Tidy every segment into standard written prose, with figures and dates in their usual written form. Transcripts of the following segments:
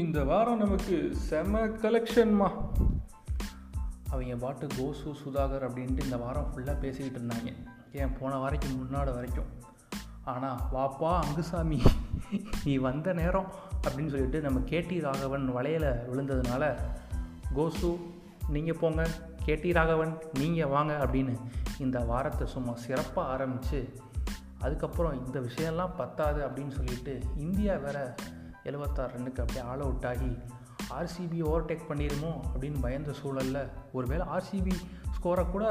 இந்த வாரம் நமக்கு செம கலெக்ஷன்மா. அவங்க பாட்டு கோசு சுதாகர் அப்படின்ட்டு இந்த வாரம் ஃபுல்லாக பேசிக்கிட்டு இருந்தாங்க, ஏன் போன வரைக்கும் முன்னாடி வரைக்கும். ஆனால் வாப்பா அங்குசாமி நீ வந்த நேரம் அப்படின்னு சொல்லிட்டு நம்ம கேடி ராகவன் வலையில் விழுந்ததுனால கோசு நீங்கள் போங்க, கேடி ராகவன் நீங்கள் வாங்க அப்படின்னு இந்த வாரத்தை சும்மா சிறப்பாக ஆரம்பித்து, அதுக்கப்புறம் இந்த விஷயம்லாம் பத்தாது அப்படின்னு சொல்லிட்டு இந்தியா வேறு 76 ரன்னுக்கு அப்படியே ஆல் அவுட் ஆகி RCB ஓவர்டேக் பண்ணிடுமோ அப்படின்னு பயந்த சூழலில், ஒருவேளை RCB ஸ்கோரை கூட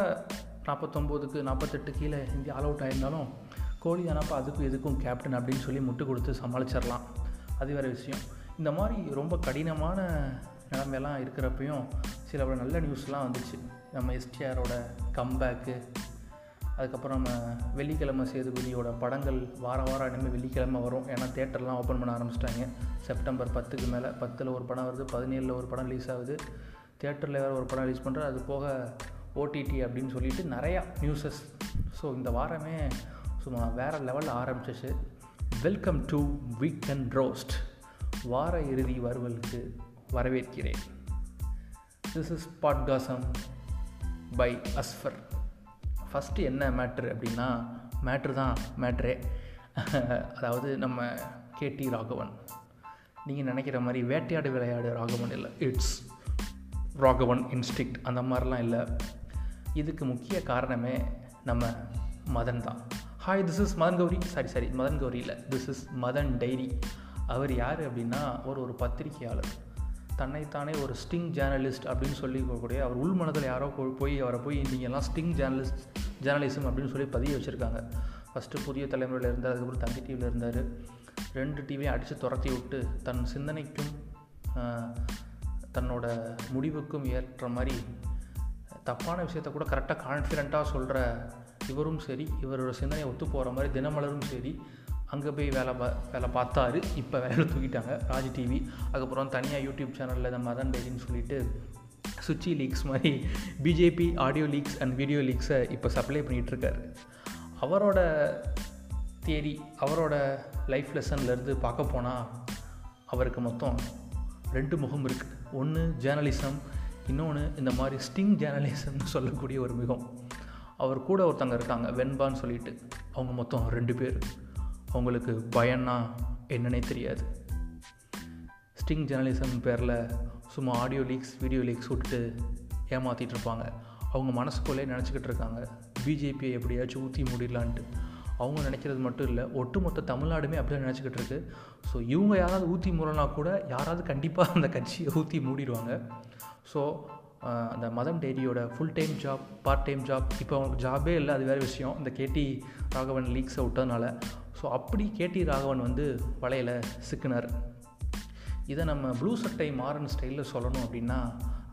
49க்கு 48 கீழே இந்தியா ஆல் அவுட் ஆகியிருந்தாலும் கோலி தானப்பா அதுக்கும் எதுக்கும் கேப்டன் அப்படின்னு சொல்லி முட்டு கொடுத்து சமாளிச்சிடலாம். அது வேறு விஷயம். இந்த மாதிரி ரொம்ப கடினமான நிலைமையெல்லாம் இருக்கிறப்பையும் சில நல்ல நியூஸ்லாம் வந்துச்சு. நம்ம STRோட கம்பேக்கு, அதுக்கப்புறம் நம்ம வெள்ளிக்கிழமை சேதுபதியோட படங்கள் வாரம் இனிமேல் வெள்ளிக்கிழமை வரும், ஏன்னா தேட்டர்லாம் ஓப்பன் பண்ண ஆரம்பிச்சிட்டாங்க. செப்டம்பர் 10க்கு மேலே 10ல் ஒரு படம் வருது, 17ல் ஒரு படம் ரிலீஸ் ஆகுது, தேட்டரில் வேறு ஒரு படம் ரிலீஸ் பண்ணுறது, அது போக OTT அப்படின்னு சொல்லிட்டு நிறையா நியூஸஸ். ஸோ இந்த வாரமே சும்மா வேறு லெவலில் ஆரம்பிச்சிச்சு. Welcome to weekend roast, வார இறுதி வருவலுக்கு வரவேற்கிறேன். திஸ் இஸ் பாட்காசம் பை அஸ்ஃபர். ஃபஸ்ட்டு என்ன மேட்ரு அப்படின்னா, மேட்ரே, அதாவது நம்ம கேடி ராகவன். நீங்கள் நினைக்கிற மாதிரி வேட்டையாடு விளையாடு ராகவன் இல்லை, இட்ஸ் ராகவன் இன்ஸ்டிக்ட் அந்த மாதிரிலாம் இல்லை. இதுக்கு முக்கிய காரணமே நம்ம மதன் தான். Hi, this is Madan Gowri. Sorry Madan Gowri இல்லை, திஸ் இஸ் மதன் டைரி. அவர் யார் அப்படின்னா ஒரு பத்திரிகையாளர், தன்னைத்தானே ஒரு ஸ்டிங் ஜேர்னலிஸ்ட் அப்படின்னு சொல்லி கூடிய அவர் உள்மனத்தில் யாரோ அவரை போய் நீங்கள்லாம் ஸ்டிங் ஜேர்னலிசம் அப்படின்னு சொல்லி பதிய வச்சுருக்காங்க. ஃபஸ்ட்டு புதிய தலைமுறையில் இருந்தார், அதுக்கப்புறம் தந்தி டிவியில் இருந்தார். 2 டிவியும் அடித்து துரத்தி விட்டு தன் சிந்தனைக்கும் தன்னோட முடிவுக்கும் ஏற்ற மாதிரி தப்பான விஷயத்த கூட கரெக்டாக கான்ஃபிடென்ட்டாக சொல்கிற இவரும் சரி, இவரோட சிந்தனையை ஒத்து போகிற மாதிரி தினமலரும் சரி, அங்கே போய் வேலை பார்த்தாரு. இப்போ வேலை தூக்கிட்டாங்க ராஜ் டிவி, அதுக்கப்புறம் தனியாக யூடியூப் சேனலில் இந்த மதன் டைரின்னு சொல்லிட்டு சுச்சி லீக்ஸ் மாதிரி BJP audio leaks and video லீக்ஸை இப்போ சப்ளை பண்ணிகிட்ருக்காரு. அவரோட தியரி, அவரோட லைஃப் லெசன்லேருந்து பார்க்க போனால் அவருக்கு மொத்தம் 2 முகம் இருக்குது. ஒன்று ஜேர்னலிசம், இன்னொன்று இந்த மாதிரி ஸ்டிங் ஜேர்னலிசம்னு சொல்லக்கூடிய ஒரு முகம். அவர் கூட ஒருத்தங்க இருக்காங்க வெண்பான்னு சொல்லிட்டு, அவங்க மொத்தம் 2 பேர். அவங்களுக்கு பயன்னா என்னன்னே தெரியாது. ஸ்டிங் ஜேர்னலிசம் பேரில் சும்மா ஆடியோ லீக்ஸ் வீடியோ லீக்ஸ் விட்டுட்டு ஏமாற்றிட்டு இருப்பாங்க. அவங்க மனசுக்குள்ளே நினச்சிக்கிட்டு இருக்காங்க பிஜேபியை எப்படியாச்சும் ஊற்றி முடிடலான்ட்டு. அவங்க நினைக்கிறது மட்டும் இல்லை, ஒட்டுமொத்த தமிழ்நாடுமே அப்படியே நினச்சிக்கிட்டு இருக்கு. ஸோ இவங்க யாராவது ஊற்றி முடனா கூட யாராவது கண்டிப்பாக அந்த கட்சியை ஊற்றி மூடிடுவாங்க. ஸோ அந்த மதன் டைரியோட full time job, part time job, இப்போ அவங்களுக்கு ஜாபே இல்லை, அது வேறு விஷயம், இந்த கேடி ராகவன் லீக்ஸை விட்டதுனால. ஸோ அப்படி கேடி ராகவன் வலையில் சிக்கினார். இதை நம்ம ப்ளூ சட்டை மாறன் ஸ்டைலில் சொல்லணும் அப்படின்னா,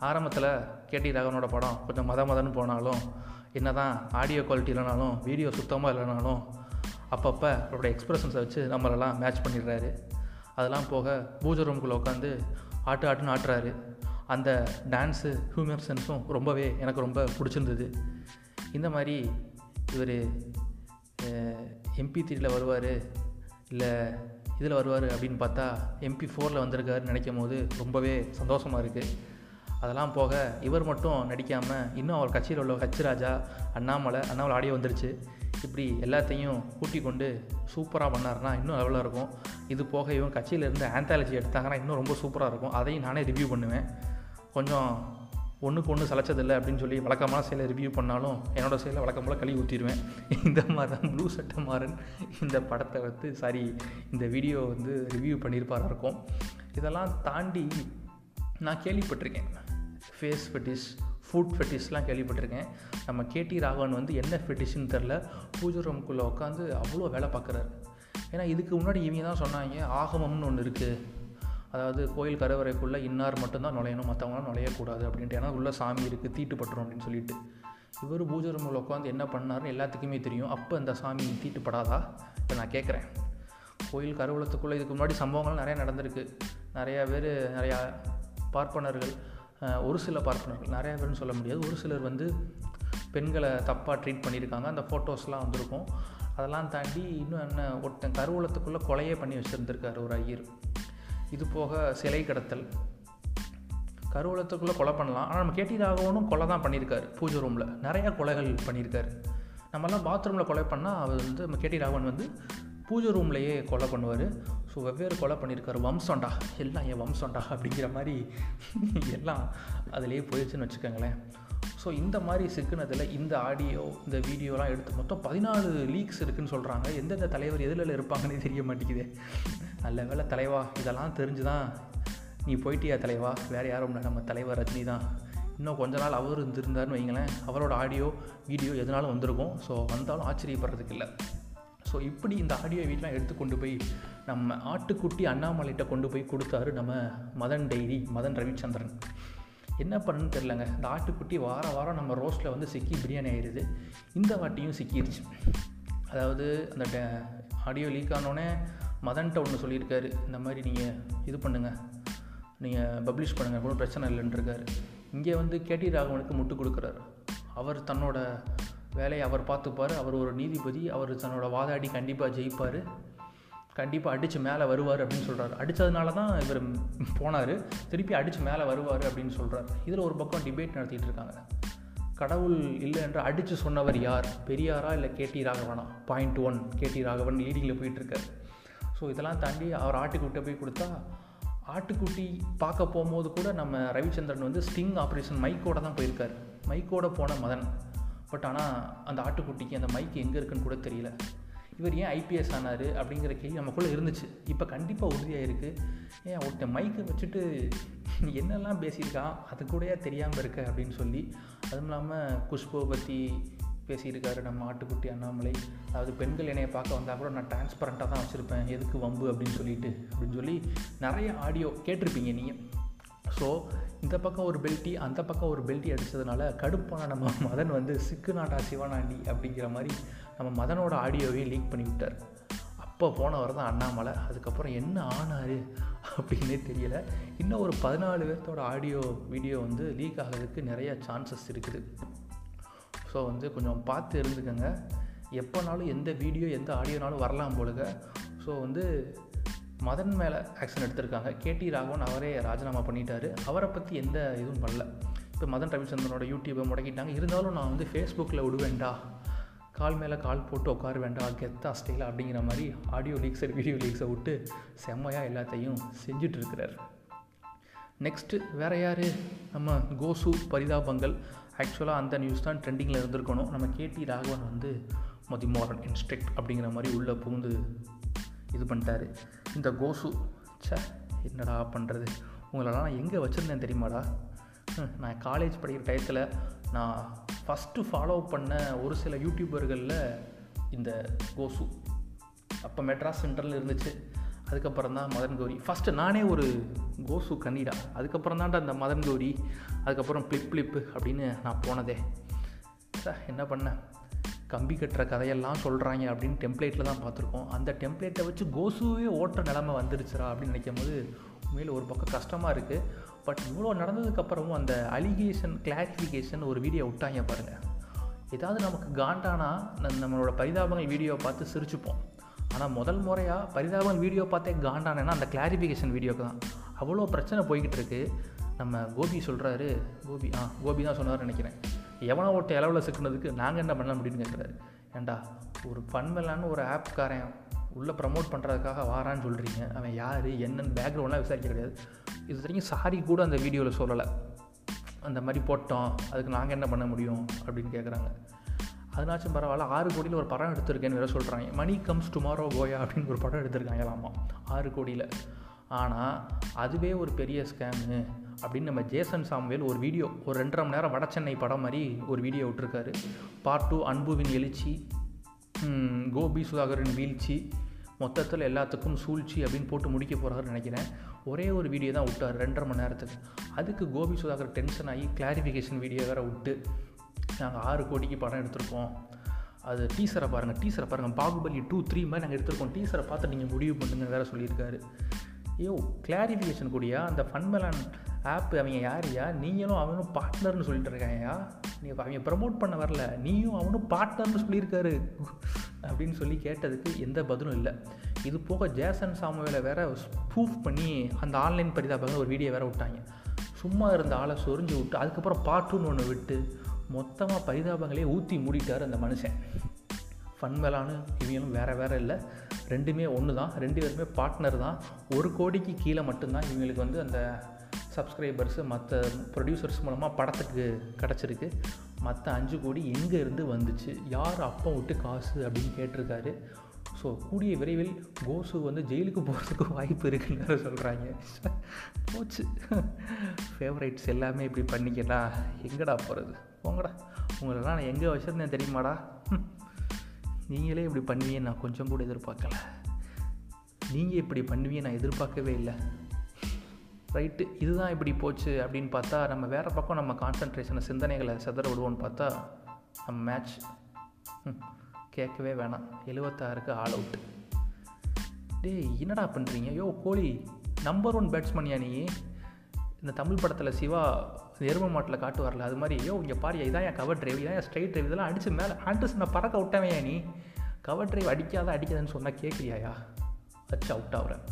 ஆரம்பத்தில் கேடி ராகவனோட படம் கொஞ்சம் மதன்னு போனாலும், என்ன தான் ஆடியோ குவாலிட்டி இல்லைனாலும், வீடியோ சுத்தமாக இல்லைனாலும், அப்பப்போ அவருடைய எக்ஸ்பிரஷன்ஸை வச்சு நம்மளெல்லாம் மேட்ச் பண்ணிடுறாரு. அதெல்லாம் போக பூஜை ரூம்குள்ளே உட்காந்து ஆட்டுன்னு ஆட்டுறாரு. அந்த டான்ஸு ஹியூமர் சென்ஸும் ரொம்பவே எனக்கு ரொம்ப பிடிச்சிருந்தது. இந்த மாதிரி இவர் MP3ல் வருவார், இல்லை இதில் வருவார் அப்படின்னு பார்த்தா MP4ல் வந்திருக்காருன்னு நினைக்கும் போது ரொம்பவே சந்தோஷமாக இருக்குது. அதெல்லாம் போக இவர் மட்டும் நடிக்காமல் இன்னும் அவர் கட்சியில் உள்ள ஹச்ராஜா, அண்ணாமலை ஆடியோ வந்துருச்சு. இப்படி எல்லாத்தையும் கூட்டி கொண்டு சூப்பராக பண்ணார்னா இன்னும் லெவலாக இருக்கும். இது போக இவன் கட்சியிலேருந்து ஆந்தாலஜி எடுத்தாங்கன்னா இன்னும் ரொம்ப சூப்பராக இருக்கும். அதையும் நானே ரிவ்யூ பண்ணுவேன். கொஞ்சம் 1-1 சளைச்சதில்லை அப்படின்னு சொல்லி வழக்கமான செயலை ரிவ்யூ பண்ணாலும் என்னோடய செயலை வழக்கம் போல் கழுவி ஊற்றிடுவேன். இந்த மாதிரி தான் ப்ளூ சட்டை மாறன் இந்த படத்தை இந்த வீடியோ ரிவ்யூ பண்ணியிருப்பாராக இருக்கும். இதெல்லாம் தாண்டி நான் கேள்விப்பட்டிருக்கேன் ஃபேஸ் ஃபெட்டிஷ், ஃபுட் ஃபெட்டிஷ்லாம் கேள்விப்பட்டிருக்கேன். நம்ம கேடி ராகவன் என்ன ஃபெட்டிஷ்னு தெரில, பூஜை ரூம்குள்ளே உட்காந்து அவ்வளோ வேலை பார்க்குறாரு. ஏன்னா இதுக்கு முன்னாடி இவங்க தான் சொன்னாங்க ஆகமம்னு ஒன்று இருக்குது, அதாவது கோயில் கருவறைக்குள்ளே இன்னார் மட்டும்தான் நுழையணும், மற்றவங்களாம் நுழையக்கூடாது அப்படின்ட்டு, ஏன்னா உள்ளே சாமி இருக்குது தீட்டுப்பட்டுரும் அப்படின்னு சொல்லிட்டு. இவர் பூஜை ரூமில் உட்காந்து என்ன பண்ணாருன்னு எல்லாத்துக்குமே தெரியும். அப்போ அந்த சாமி தீட்டுப்படாதா? இப்போ நான் கேட்குறேன், கோயில் கருவலத்துக்குள்ளே இதுக்கு முன்னாடி சம்பவங்கள் நிறையா நடந்திருக்கு. நிறையா பார்ப்பனர்கள், ஒரு சில பார்ப்பனர்கள், நிறையா பேர்னு சொல்ல முடியாது, ஒரு சிலர் பெண்களை தப்பாக ட்ரீட் பண்ணியிருக்காங்க, அந்த ஃபோட்டோஸ்லாம் வந்திருக்கும். அதெல்லாம் தாண்டி இன்னும் என்ன, ஒருத்தன் கருவூலத்துக்குள்ளே கொலையே பண்ணி வச்சுருந்துருக்காரு ஒரு ஐயர். இது போக சிலை கடத்தல், கருவூலத்துக்குள்ளே கொலை பண்ணலாம். ஆனால் நம்ம கேடி ராகவனும் கொலை தான் பண்ணியிருக்காரு. பூஜை ரூமில் நிறையா கொலைகள் பண்ணியிருக்காரு. நம்மலாம் பாத்ரூமில் கொலை பண்ணால் அவர் வந்து நம்ம கேடி ராகவன் வந்து பூஜை ரூம்லையே கொலை பண்ணுவார். ஸோ வெவ்வேறு கொலை பண்ணியிருக்காரு. வம்சம்டா, எல்லாம் என் வம்சம்டா அப்படிங்கிற மாதிரி எல்லாம் அதிலே போயிடுச்சுன்னு வச்சுக்கோங்களேன். ஸோ இந்த மாதிரி சிக்கினதில் இந்த ஆடியோ இந்த வீடியோலாம் எடுத்து மொத்தம் 14 லீக்ஸ் இருக்குதுன்னு சொல்கிறாங்க. எந்தெந்த தலைவர் எதில் இருப்பாங்கன்னு தெரிய மாட்டேங்குது. நல்ல வேலை தலைவா, இதெல்லாம் தெரிஞ்சு தான் நீ போயிட்டியா தலைவா. வேறு யாரும் இல்லை, நம்ம தலைவர் ரஜினி தான். இன்னும் கொஞ்ச நாள் அவர் இருந்திருந்தாருன்னு வைங்களேன், அவரோட ஆடியோ வீடியோ எதனாலும் வந்திருக்கும். ஸோ வந்தாலும் ஆச்சரியப்படுறதுக்கு இல்லை. ஸோ இப்படி இந்த ஆடியோ வீட்டெலாம் எடுத்து கொண்டு போய் நம்ம ஆட்டுக்குட்டி அண்ணாமலைகிட்ட கொண்டு போய் கொடுத்தாரு நம்ம மதன் டைரி மதன் ரவிச்சந்திரன். என்ன பண்ணுன்னு தெரிலங்க. இந்த ஆட்டுக்குட்டி வார வாரம் நம்ம ரோஸ்ட்டில் வந்து சிக்கி பிரியாணி ஆயிடுது. இந்த வாட்டியும் சிக்கிடுச்சு. அதாவது அந்த ஆடியோ லீக் ஆனோடனே மதன்கிட்ட ஒன்று சொல்லியிருக்காரு, இந்த மாதிரி நீங்கள் இது பண்ணுங்கள், நீங்கள் பப்ளிஷ் பண்ணுங்கள், கூட பிரச்சனை இல்லைன்றிருக்காரு. இங்கே வந்து கேடி ராகவனுக்கு முட்டு கொடுக்குறாரு. அவர் தன்னோட வேலையை அவர் பார்த்துப்பார், அவர் ஒரு நீதிபதி, அவர் தன்னோட வாதாடி கண்டிப்பாக ஜெயிப்பார், கண்டிப்பாக அடித்து மேலே வருவார் அப்படின்னு சொல்கிறார். அடித்ததுனால தான் இவர் போனார், திருப்பி அடித்து மேலே வருவார் அப்படின்னு சொல்கிறார். இதில் ஒரு பக்கம் டிபேட் நடத்திட்டு இருக்காங்க. கடவுள் இல்லை என்று அடித்து சொன்னவர் யார், பெரியாரா இல்லை கேடி ராகவனா? பாயிண்ட் 1 கேடி ராகவன் லீடிங்கில் போயிட்டுருக்கார். ஸோ இதெல்லாம் தாண்டி அவர் ஆட்டுக்குட்டை போய் கொடுத்தா, ஆட்டுக்குட்டி பார்க்க போகும்போது கூட நம்ம ரவிச்சந்திரன் வந்து ஸ்டிங் ஆப்ரேஷன் மைக்கோடு தான் போயிருக்கார். மைக்கோடு போன மதன். பட் ஆனால் அந்த ஆட்டுக்குட்டிக்கு அந்த மைக் எங்கே இருக்குன்னு கூட தெரியல. இவர் ஏன் ஐபிஎஸ் ஆனார் அப்படிங்கிற கேள்வி நமக்குள்ளே இருந்துச்சு. இப்போ கண்டிப்பாக உறுதியாக இருக்குது. ஏன் ஒருத்தன் மைக்கை வச்சுட்டு என்னெல்லாம் பேசியிருக்கான் அது கூடயே தெரியாமல் இருக்க அப்படின்னு சொல்லி. அதுவும் இல்லாமல் குஷ்போபத்தி பேசியிருக்காரு நம்ம ஆட்டுக்குட்டி அண்ணாமலை. அதாவது பெண்கள் என்னையை பார்க்க வந்தால் கூட நான் டிரான்ஸ்பரண்ட்டாக தான் வச்சுருப்பேன், எதுக்கு வம்பு அப்படின்னு சொல்லி நிறைய ஆடியோ கேட்டிருப்பீங்க நீங்கள். ஸோ இந்த பக்கம் ஒரு பெல்ட்டி அந்த பக்கம் ஒரு பெல்ட்டி அடித்ததுனால கடுப்பான நம்ம மதன் வந்து சிக்கு நாடா சிவனாண்டி அப்படிங்கிற மாதிரி நம்ம மதனோட ஆடியோவே லீக் பண்ணி விட்டார். அப்போ போனவர் தான் அண்ணாமலை. அதுக்கப்புறம் என்ன ஆனார் அப்படின்னே தெரியலை. இன்னும் ஒரு 14 பேர்த்தோட ஆடியோ வீடியோ வந்து லீக் ஆகிறதுக்கு நிறையா சான்சஸ் இருக்குது. ஸோ வந்து கொஞ்சம் பார்த்து இருந்துக்கோங்க. எப்போனாலும் எந்த வீடியோ எந்த ஆடியோனாலும் வரலாம் போலுங்க. ஸோ வந்து மதன் மேலே ஆக்ஷன் எடுத்திருக்காங்க. கேடி ராகவன் அவரே ராஜினாமா பண்ணிட்டார். அவரை பற்றி எந்த இதுவும் பண்ணல. இப்போ மதன் ரவிச்சந்திரனோட யூடியூப்பை முடக்கிட்டாங்க. இருந்தாலும் நான் வந்து ஃபேஸ்புக்கில் விடுவேண்டா, கால் மேலே கால் போட்டு உட்கார வேண்டாம், கெத்தா ஸ்டைலா அப்படிங்கிற மாதிரி ஆடியோ லீக்ஸ் வீடியோ லீக்ஸை விட்டு செம்மையாக எல்லாத்தையும் செஞ்சுட்டு இருக்கிறார். நெக்ஸ்ட்டு வேறு யார், நம்ம கோசு பரிதாபங்கள். ஆக்சுவலாக அந்த நியூஸ் தான் ட்ரெண்டிங்கில் இருந்திருக்கணும். நம்ம கேடி ராகவன் வந்து மதிமோரன் இன்ஸ்ட்ரிக்ட் அப்படிங்கிற மாதிரி உள்ளே பூந்து இது பண்ணிட்டாரு. இந்த கோசு சே என்னடா பண்ணுறது, உங்களெல்லாம் நான் எங்கே வச்சுருந்தேன் தெரியுமாடா. நான் காலேஜ் படிக்கிற டயத்தில் நான் ஃபஸ்ட்டு ஃபாலோ பண்ண ஒரு சில யூடியூபர்களில் இந்த கோசு. அப்போ மெட்ராஸ் சென்டரில் இருந்துச்சு. அதுக்கப்புறம் தான் மதன் கௌரி. ஃபஸ்ட்டு நானே ஒரு கோசு கண்ணிடா, அதுக்கப்புறம் தான்டா அந்த மதன் கௌரி, அதுக்கப்புறம் ஃப்ளிப் ஃப்ளிப்பு அப்படின்னு நான் போனதே. சார் என்ன பண்ண, கம்பி கட்டுற கதையெல்லாம் சொல்கிறாங்க அப்படின்னு டெம்ப்ளேட்டில் தான் பார்த்துருக்கோம். அந்த டெம்ப்ளேட்டை வச்சு கோசுவே ஓட்டுற நிலமை வந்துருச்சுரா அப்படின்னு நினைக்கும் போது உண்மையில் ஒரு பக்கம் கஷ்டமாக இருக்குது. பட் இவ்வளோ நடந்ததுக்கப்புறமும் அந்த அலிகேஷன் கிளாரிஃபிகேஷன் ஒரு வீடியோ விட்டாங்க பாருங்கள். ஏதாவது நமக்கு காண்டானா நம்மளோட பரிதாபங்கள் வீடியோவை பார்த்து சிரிச்சுப்போம். ஆனால் முதல் முறையாக பரிதாபங்கள் வீடியோ பார்த்தே காண்டானேன்னா அந்த கிளாரிஃபிகேஷன் வீடியோக்கு தான் அவ்வளோ பிரச்சனை போய்கிட்டு இருக்குது. நம்ம கோபி சொல்கிறாரு, கோபி தான் சொன்னார்னு நினைக்கிறேன், எவனோ ஒருத்த இலவில் சிக்கினதுக்கு நாங்கள் என்ன பண்ணலாம் அப்படின்னு கேட்குறாரு. ஏண்டா ஒரு ஃபன்மலான்னு ஒரு ஆப்காரன் உள்ளே ப்ரமோட் பண்ணுறதுக்காக வாரான்னு சொல்கிறீங்க, அவன் யார் என்னென்னு பேக்ரவுண்ட்லாம் விசாரிக்க கிடையாது. இது வரைக்கும் சாரி கூட அந்த வீடியோவில் சொல்லலை. அந்த மாதிரி போட்டோம், அதுக்கு நாங்கள் என்ன பண்ண முடியும் அப்படின்னு கேட்குறாங்க. அதனாச்சும் பரவாயில்ல, 6 கோடியில் ஒரு படம் எடுத்திருக்கேன்னு வேறு சொல்கிறாங்க. மணி கம்ஸ் டுமாரோ கோயா அப்படின்னு ஒரு படம் எடுத்திருக்காங்க. ஆமாம், 6 கோடியில். ஆனால் அதுவே ஒரு பெரிய ஸ்கேமு அப்படின்னு நம்ம ஜேசன் சாமுவேல் ஒரு வீடியோ ஒரு 2.5 மணி நேரம் வடசென்னை படம் மாதிரி ஒரு வீடியோ விட்டுருக்காரு. பார்ட் 2 அன்புவின் எழுச்சி, கோபி சுதாகரின் வீழ்ச்சி, மொத்தத்தில் எல்லாத்துக்கும் சூழ்ச்சி அப்படின்னு போட்டு முடிக்க போகிறாருன்னு நினைக்கிறேன். ஒரே ஒரு வீடியோ தான் விட்டார் 2.5 மணி நேரத்துக்கு. அதுக்கு கோபி சுதாகர் டென்ஷன் ஆகி கிளாரிஃபிகேஷன் வீடியோ வேறு விட்டு, நாங்கள் 6 கோடிக்கு படம் எடுத்திருக்கோம், அது டீசரை பாருங்கள் பாகுபலி 2, 3 மாதிரி நாங்கள் எடுத்திருக்கோம், டீசரை பார்த்து நீங்கள் முடிவு பண்ணுங்கன்னு வேறு சொல்லியிருக்காரு. ஐயோ கிளாரிஃபிகேஷன் கூடியா அந்த ஃபன்மலான் ஆப் அவங்க யாரையா, நீங்களும் அவனும் பார்ட்னர்னு சொல்லிட்டு இருக்காங்கயா, நீ அவங்க ப்ரமோட் பண்ண வரல, நீயும் அவனும் பார்ட்னர்னு சொல்லியிருக்காரு அப்படின்னு சொல்லி கேட்டதுக்கு எந்த பதிலும் இல்லை. இது போக ஜேசன் சாமுவேலை வேற ஸ்பூஃப் பண்ணி அந்த ஆன்லைன் பரிதாபங்கள் ஒரு வீடியோ வேற விட்டாங்க. சும்மா இருந்த ஆளை சொரிஞ்சு விட்டு அதுக்கப்புறம் பாட்டுன்னு ஒன்று விட்டு மொத்தமாக பரிதாபங்களே ஊற்றி மூடிட்டார் அந்த மனுஷன். ஃபன்மலானு இவங்களும் வேறு வேறு இல்லை, ரெண்டுமே ஒன்று தான், ரெண்டு பேருமே பார்ட்னர் தான். 1 கோடிக்கு கீழே மட்டும்தான் இவங்களுக்கு வந்து அந்த சப்ஸ்கிரைபர்ஸு மற்ற ப்ரொடியூசர்ஸ் மூலமாக படத்துக்கு கிடச்சிருக்கு. மற்ற 5 கோடி எங்கே இருந்து வந்துச்சு, யார் அப்போ விட்டு காசு அப்படின்னு கேட்டிருக்காரு. ஸோ கூடிய விரைவில் கோசு வந்து ஜெயிலுக்கு போகிறதுக்கு வாய்ப்பு இருக்குன்னு சொல்கிறாங்க. போச்சு, ஃபேவரைட்ஸ் எல்லாமே இப்படி பண்ணிக்கடா, எங்கடா போகிறது, போங்கடா, உங்களெல்லாம் நான் எங்கே வச்சுருந்தேன் தெரியுமாடா, நீங்களே இப்படி பண்ணுவீங்க நான் கொஞ்சம் கூட எதிர்பார்க்கலை, நீங்கள் இப்படி பண்ணுவீங்க நான் எதிர்பார்க்கவே இல்லை, ரைட்டு இதுதான் இப்படி போச்சு அப்படின்னு பார்த்தா நம்ம வேறு பக்கம் நம்ம கான்சன்ட்ரேஷனை சிந்தனைகளை செதற விடுவோன்னு பார்த்தா நம்ம மேட்ச் கேட்கவே வேணாம், 76க்கு ஆல் அவுட். டே என்னடா பண்ணுறீங்க யோ கோலி, நம்பர் 1 பேட்ஸ்மேனியா நீ? இந்த தமிழ் படத்தில் சிவா எருமை மாட்டில் காட்டு வரல அது மாதிரி, யோ இங்கே பாரு இதான் என் கவர் டிரைவ், இதான் என் ஸ்ட்ரைட் டிரைவ், இதெல்லாம் அடித்து மேலே ஆண்டர்ஸ் நான் பறக்க விட்டவையா நீ, கவர் டிரைவ் அடிக்காதுன்னு சொன்னால் கேட்குறியாயா, வச்சு அவுட் ஆகுறேன்.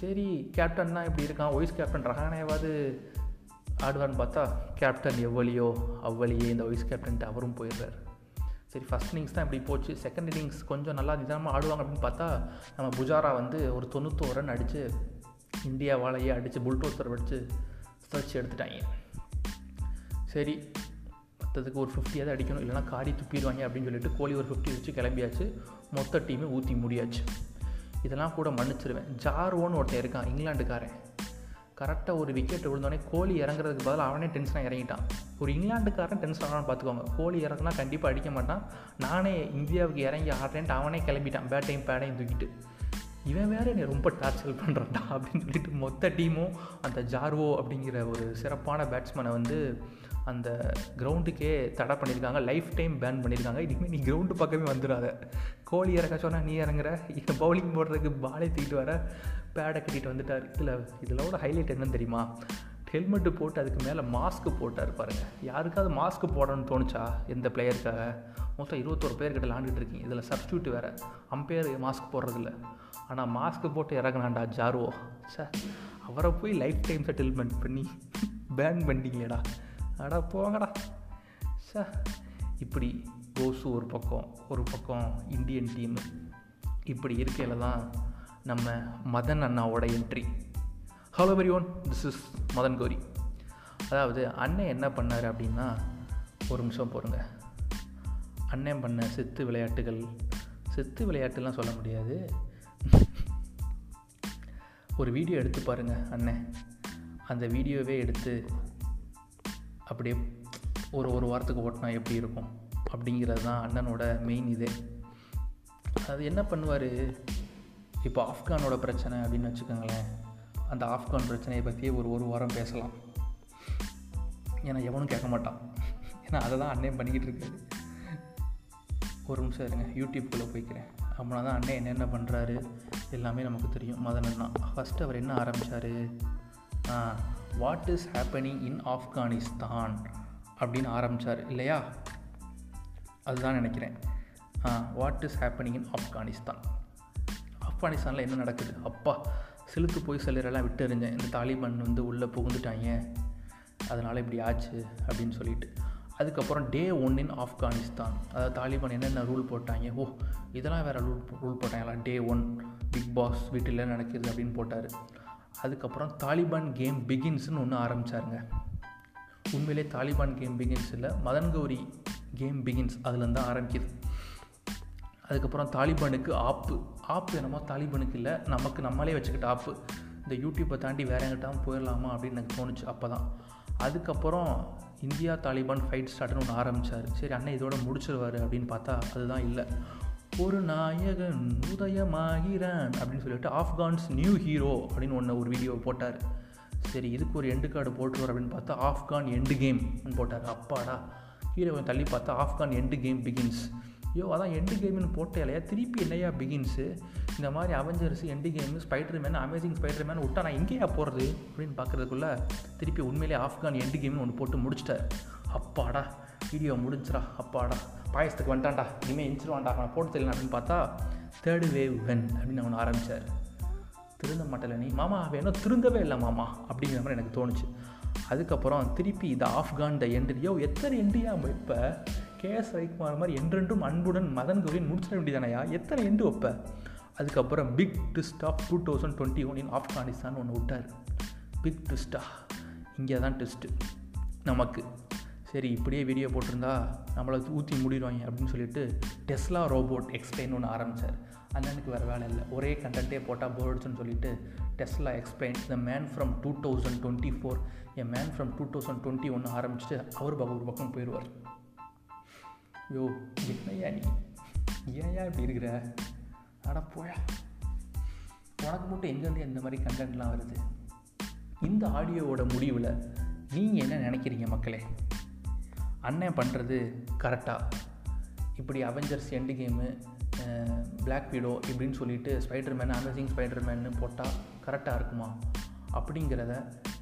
சரி கேப்டன் தான் இப்படி இருக்கான், வைஸ் கேப்டன் ரஹானேவாது ஆடுவான்னு பார்த்தா கேப்டன் எவ்வளியோ அவ்வளியே இந்த வைஸ் கேப்டன்ட்டு அவரும் போயிடுறாரு. சரி ஃபஸ்ட் இன்னிங்ஸ் தான் இப்படி போச்சு, செகண்ட் இன்னிங்ஸ் கொஞ்சம் நல்லா நிதானமாக ஆடுவாங்க அப்படின்னு பார்த்தா நம்ம புஜாரா வந்து ஒரு 91 ரன் அடித்து இந்தியா வாழையே அடித்து புல்டோசர் அடித்து சர்ச் எடுத்துட்டாங்க. சரி மற்றதுக்கு ஒரு 50ஆவது அடிக்கணும், இல்லைனா காரி துப்பிடுவாங்க அப்படின்னு சொல்லிட்டு கோலி ஒரு 50 வச்சு கிளம்பியாச்சு, மொத்த டீமே ஊற்றி முடியாச்சு. இதெல்லாம் கூட மன்னிச்சிருவேன், ஜார்வோன்னு ஒருத்தன் இருக்கான் இங்கிலாண்டுக்காரன், கரெக்டாக ஒரு விக்கெட் விழுந்தோடனே கோலி இறங்குறதுக்கு பதில் அவனே டென்ஷனாக இறங்கிட்டான். ஒரு இங்கிலாண்டுக்காரன் டென்ஷன் ஆனான்னு பார்த்துக்கோங்க, கோலி இறங்குனா கண்டிப்பாக அடிக்க மாட்டான், நானே இந்தியாவுக்கு இறங்கி ஆடுறேன்ட்டு அவனே கிளம்பிட்டான், பேட்டையும் பேடையும் தூக்கிட்டு. இவன் வேறு என்னை ரொம்ப டார்ச்சல் பண்ணுறான்டா அப்படின்னு சொல்லிட்டு மொத்த டீமும் அந்த ஜார்வோ அப்படிங்கிற ஒரு சிறப்பான பேட்ஸ்மேனை வந்து அந்த கிரவுண்டுக்கே தடை பண்ணியிருக்காங்க, லைஃப் டைம் பேன் பண்ணியிருக்காங்க. இனிமேல் நீ கிரவுண்டு பக்கமே வந்துடாத, கோலி இறக்க சொன்னால் நீ இறங்குற, இதை பவுலிங் போடுறதுக்கு பாலே தூக்கிட்டு வர, பேடை கட்டிகிட்டு வந்துட்டார். இதில் ஒரு ஹைலைட் என்னன்னு தெரியுமா, ஹெல்மெட்டு போட்டு அதுக்கு மேலே மாஸ்க்கு போட்டார் பாருங்கள். யாருக்காவது மாஸ்க்கு போடணும்னு தோணுச்சா எந்த பிளேயருக்காக? மோஸ்ட்டாக 21 பேர்கிட்ட விளாண்டுட்டு இருக்கீங்க, இதில் சப்ஸ்டியூட் வேறு, அம்பையர் மாஸ்க் போடுறதில்ல, ஆனால் மாஸ்க்கு போட்டு இறங்கினாண்டா ஜார்வோ, சார் அவரை போய் லைஃப் டைம் செட்டில்மெண்ட் பண்ணி பேன் பண்ணிட்டீங்களேடா, அடா போங்கடா சார். இப்படி கோசு ஒரு பக்கம் இந்தியன் டீம் இப்படி இருக்கையில் தான் நம்ம மதன் அண்ணாவோட என்ட்ரி. Hello everyone, this is Madan Gori. அதாவது அண்ணன் என்ன பண்ணார் அப்படின்னா, ஒரு நிமிஷம் போருங்க, அண்ணன் பண்ண செத்து விளையாட்டுலாம் சொல்ல முடியாது, ஒரு வீடியோ எடுத்து பாருங்கள் அண்ணன், அந்த வீடியோவே எடுத்து அப்படியே ஒரு வாரத்துக்கு ஓட்டினா எப்படி இருக்கும் அப்படிங்கிறது தான் அண்ணனோட மெயின் இதே. அது என்ன பண்ணுவார், இப்போ ஆப்கானோட பிரச்சனை அப்படின்னு வச்சுக்கோங்களேன், அந்த ஆப்கான் பிரச்சனையை பற்றியே ஒரு வாரம் பேசலாம், ஏன்னா எவனும் கேட்க மாட்டான், ஏன்னா அதை தான் அண்ணன் பண்ணிக்கிட்டு இருக்காரு. ஒரு நிமிஷம் இருங்க, யூடியூப்குள்ளே போய்க்கிறேன். அப்படின்னா தான் அண்ணன் என்னென்ன பண்ணுறாரு எல்லாமே நமக்கு தெரியும். மதன் அண்ணா ஃபஸ்ட்டு அவர் என்ன ஆரம்பித்தார், what is happening in Afghanistan அப்படின்னு ஆரம்பித்தார் இல்லையா, அதுதான் நினைக்கிறேன், what is happening in Afghanistan, ஆப்கானிஸ்தானில் என்ன நடக்குது, அப்பா சிலுக்கு போய் சிலரெல்லாம் விட்டு எறிஞ்சேன், இந்த தாலிபான் வந்து உள்ளே புகுந்துட்டாங்க அதனால் இப்படி ஆச்சு அப்படின்னு சொல்லிட்டு. அதுக்கப்புறம் டே 1 இன் ஆப்கானிஸ்தான், அதாவது தாலிபான் என்னென்ன ரூல் போட்டாங்க, ஓ இதெல்லாம் வேறு ரூல் போட்டாங்களா, டே 1 பிக் பாஸ் வீட்டில் நடக்குது அப்படின்னு போட்டார். அதுக்கப்புறம் தாலிபான் கேம் பிகின்ஸ்னு ஒன்று ஆரம்பித்தாருங்க. உண்மையிலே தாலிபான் கேம் பிகின்ஸ் இல்லை, மதன் கௌரி கேம் பிகின்ஸ் அதுலேருந்து ஆரம்பிக்குது. அதுக்கப்புறம் தாலிபானுக்கு ஆப்பு என்னமோ தாலிபானுக்கு இல்லை, நமக்கு நம்மளே வச்சுக்கிட்ட ஆப்பு, இந்த யூடியூப்பை தாண்டி வேறு எங்கிட்டாமல் போயிடலாமா அப்படின்னு எனக்கு தோணுச்சு அப்போ தான். அதுக்கப்புறம் இந்தியா தாலிபான் ஃபைட் ஸ்டார்ட்னு ஒன்று ஆரம்பித்தார். சரி அண்ணன் இதோட முடிச்சிருவார் அப்படின்னு பார்த்தா அதுதான் இல்லை, ஒரு நாயகன் உதயமாகிறான் அப்படின்னு சொல்லிட்டு ஆப்கான்ஸ் நியூ ஹீரோ அப்படின்னு ஒரு வீடியோ போட்டார். சரி இதுக்கு ஒரு எண்டு கார்டு போட்டுருவார் அப்படின்னு பார்த்தா ஆப்கான் எண்டு கேம் போட்டார். அப்பாடா, கீழே கொஞ்சம் தள்ளி பார்த்தா ஆப்கான் எண்டு கேம் பிகின்ஸ், ஐயோ அதான் எண்டு கேம்னு போட்டேலையா, திருப்பி என்னையா பிகின்ஸு, இந்த மாதிரி Avengers Endgame Spiderman amazing Spiderman விட்டா நான் எங்கேயா போகிறது அப்படின்னு பார்க்குறதுக்குள்ளே திருப்பி உண்மையிலே ஆப்கான் எண்டு கேம்னு ஒன்று போட்டு முடிச்சிட்டார். அப்பாடா வீடியோ முடிஞ்சிடா, அப்பாடா பாயசத்துக்கு வந்துட்டான்டா, இனிமேல் எஞ்சிடுவான்டா அவனை போட்டு தெரியல அப்படின்னு பார்த்தா தேர்டு வேவ் வென் அப்படின்னு அவனை ஆரம்பித்தார். திருந்த மாட்டலை நீ மாமா வேணும், திருந்தவே இல்லை மாமா அப்படிங்கிற மாதிரி எனக்கு தோணுச்சு. அதுக்கப்புறம் திருப்பி இதை ஆஃப்கான் த என்ட்ரியோ எத்தனை என்ட்ரியா வைப்ப, கேஎஸ் ரவிக்குமார் மாதிரி என்றென்றும் அன்புடன் மதன் கௌரின் முடிச்சிட வேண்டியதானையா, எத்தனை எண்டு வைப்ப. அதுக்கப்புறம் big twist of 2021 in Afghanistan ஒன்று விட்டார். பிக் ட்விஸ்டா இங்கே தான் ட்விஸ்ட்டு நமக்கு. சரி இப்படியே வீடியோ போட்டிருந்தா நம்மளை ஊற்றி முடிடுவாங்க அப்படின்னு சொல்லிட்டு டெஸ்லா ரோபோட் எக்ஸ்பிளைன் ஒன்று ஆரம்பித்தார். அண்ணனுக்கு வேறு வேலை இல்லை, ஒரே கண்டென்ட்டே போட்டால் போர் அடிச்சுன்னு சொல்லிட்டு Tesla explain the man from 2024 and man from 2021 ஆரம்பிச்சுட்டு அவர் பக்கம் ஒரு பக்கம் போயிடுவார். யோ என்னையா நீ ஏன்யா இப்படி இருக்கிற, அட போயா உனக்கு மட்டும் எங்கேருந்து இந்த மாதிரி கண்டென்ட்லாம் வருது. இந்த ஆடியோவோட முடிவில் நீங்கள் என்ன நினைக்கிறீங்க மக்களே? அண்ணன் பண்ணுறது கரெக்டாக? இப்படி Avengers end game, black widow இப்படின்னு சொல்லிட்டு ஸ்பைடர்மேன் அமேசிங் ஸ்பைடர்மேன்னு போட்டால் கரெக்டாக இருக்குமா அப்படிங்கிறத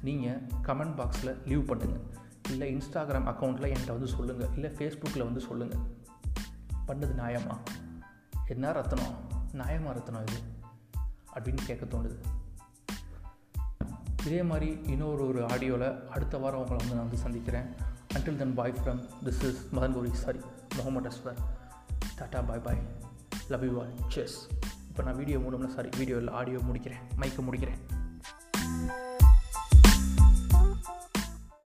நீங்கள் கமெண்ட் பாக்ஸில் லீவ் பண்ணுங்கள். இல்லை இன்ஸ்டாகிராம் அக்கௌண்ட்டில் என்கிட்ட வந்து சொல்லுங்கள், இல்லை ஃபேஸ்புக்கில் வந்து சொல்லுங்கள். பண்ணது நியாயமா, என்ன ரத்தனம், நியாயமாக ரத்தனம் இது அப்படின்னு கேட்க தோணுது. இதே மாதிரி இன்னொரு ஒரு ஆடியோவில் அடுத்த வாரம் உங்களை வந்து நான் வந்து சந்திக்கிறேன். Until then, bye from this is Madan Gowri, sorry, Mohammed Aswar. Tata, bye bye. Love you all. Cheers. இப்போ நான் வீடியோ முடியும்னா, சாரி வீடியோவில் ஆடியோ முடிக்கிறேன், மைக்கை முடிக்கிறேன்.